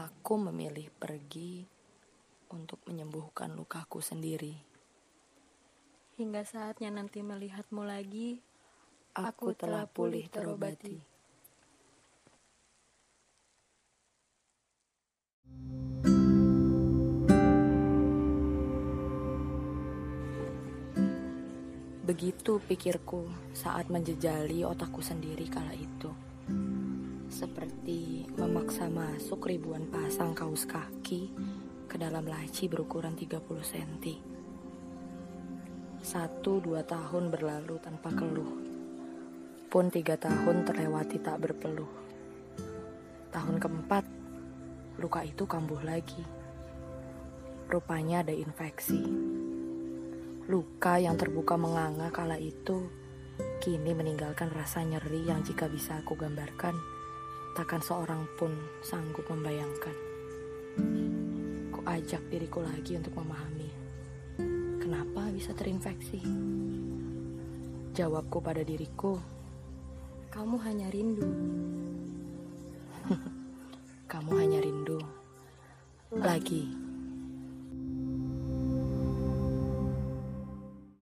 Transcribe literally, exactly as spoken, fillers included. aku memilih pergi untuk menyembuhkan lukaku sendiri. Hingga saatnya nanti melihatmu lagi, aku, aku telah pulih terobati. terobati. Begitu pikirku saat menjejali otakku sendiri kala itu. Seperti memaksa masuk ribuan pasang kaos kaki ke dalam laci berukuran tiga puluh sentimeter. Satu dua tahun berlalu tanpa keluh. Pun tiga tahun terlewati tak berpeluh. Tahun keempat, luka itu kambuh lagi. Rupanya ada infeksi. Luka yang terbuka menganga kala itu, kini meninggalkan rasa nyeri yang jika bisa aku gambarkan, takkan seorang pun sanggup membayangkan. Ku ajak diriku lagi untuk memahami, kenapa bisa terinfeksi? Jawabku pada diriku, kamu hanya rindu. Kamu hanya rindu. Lagi.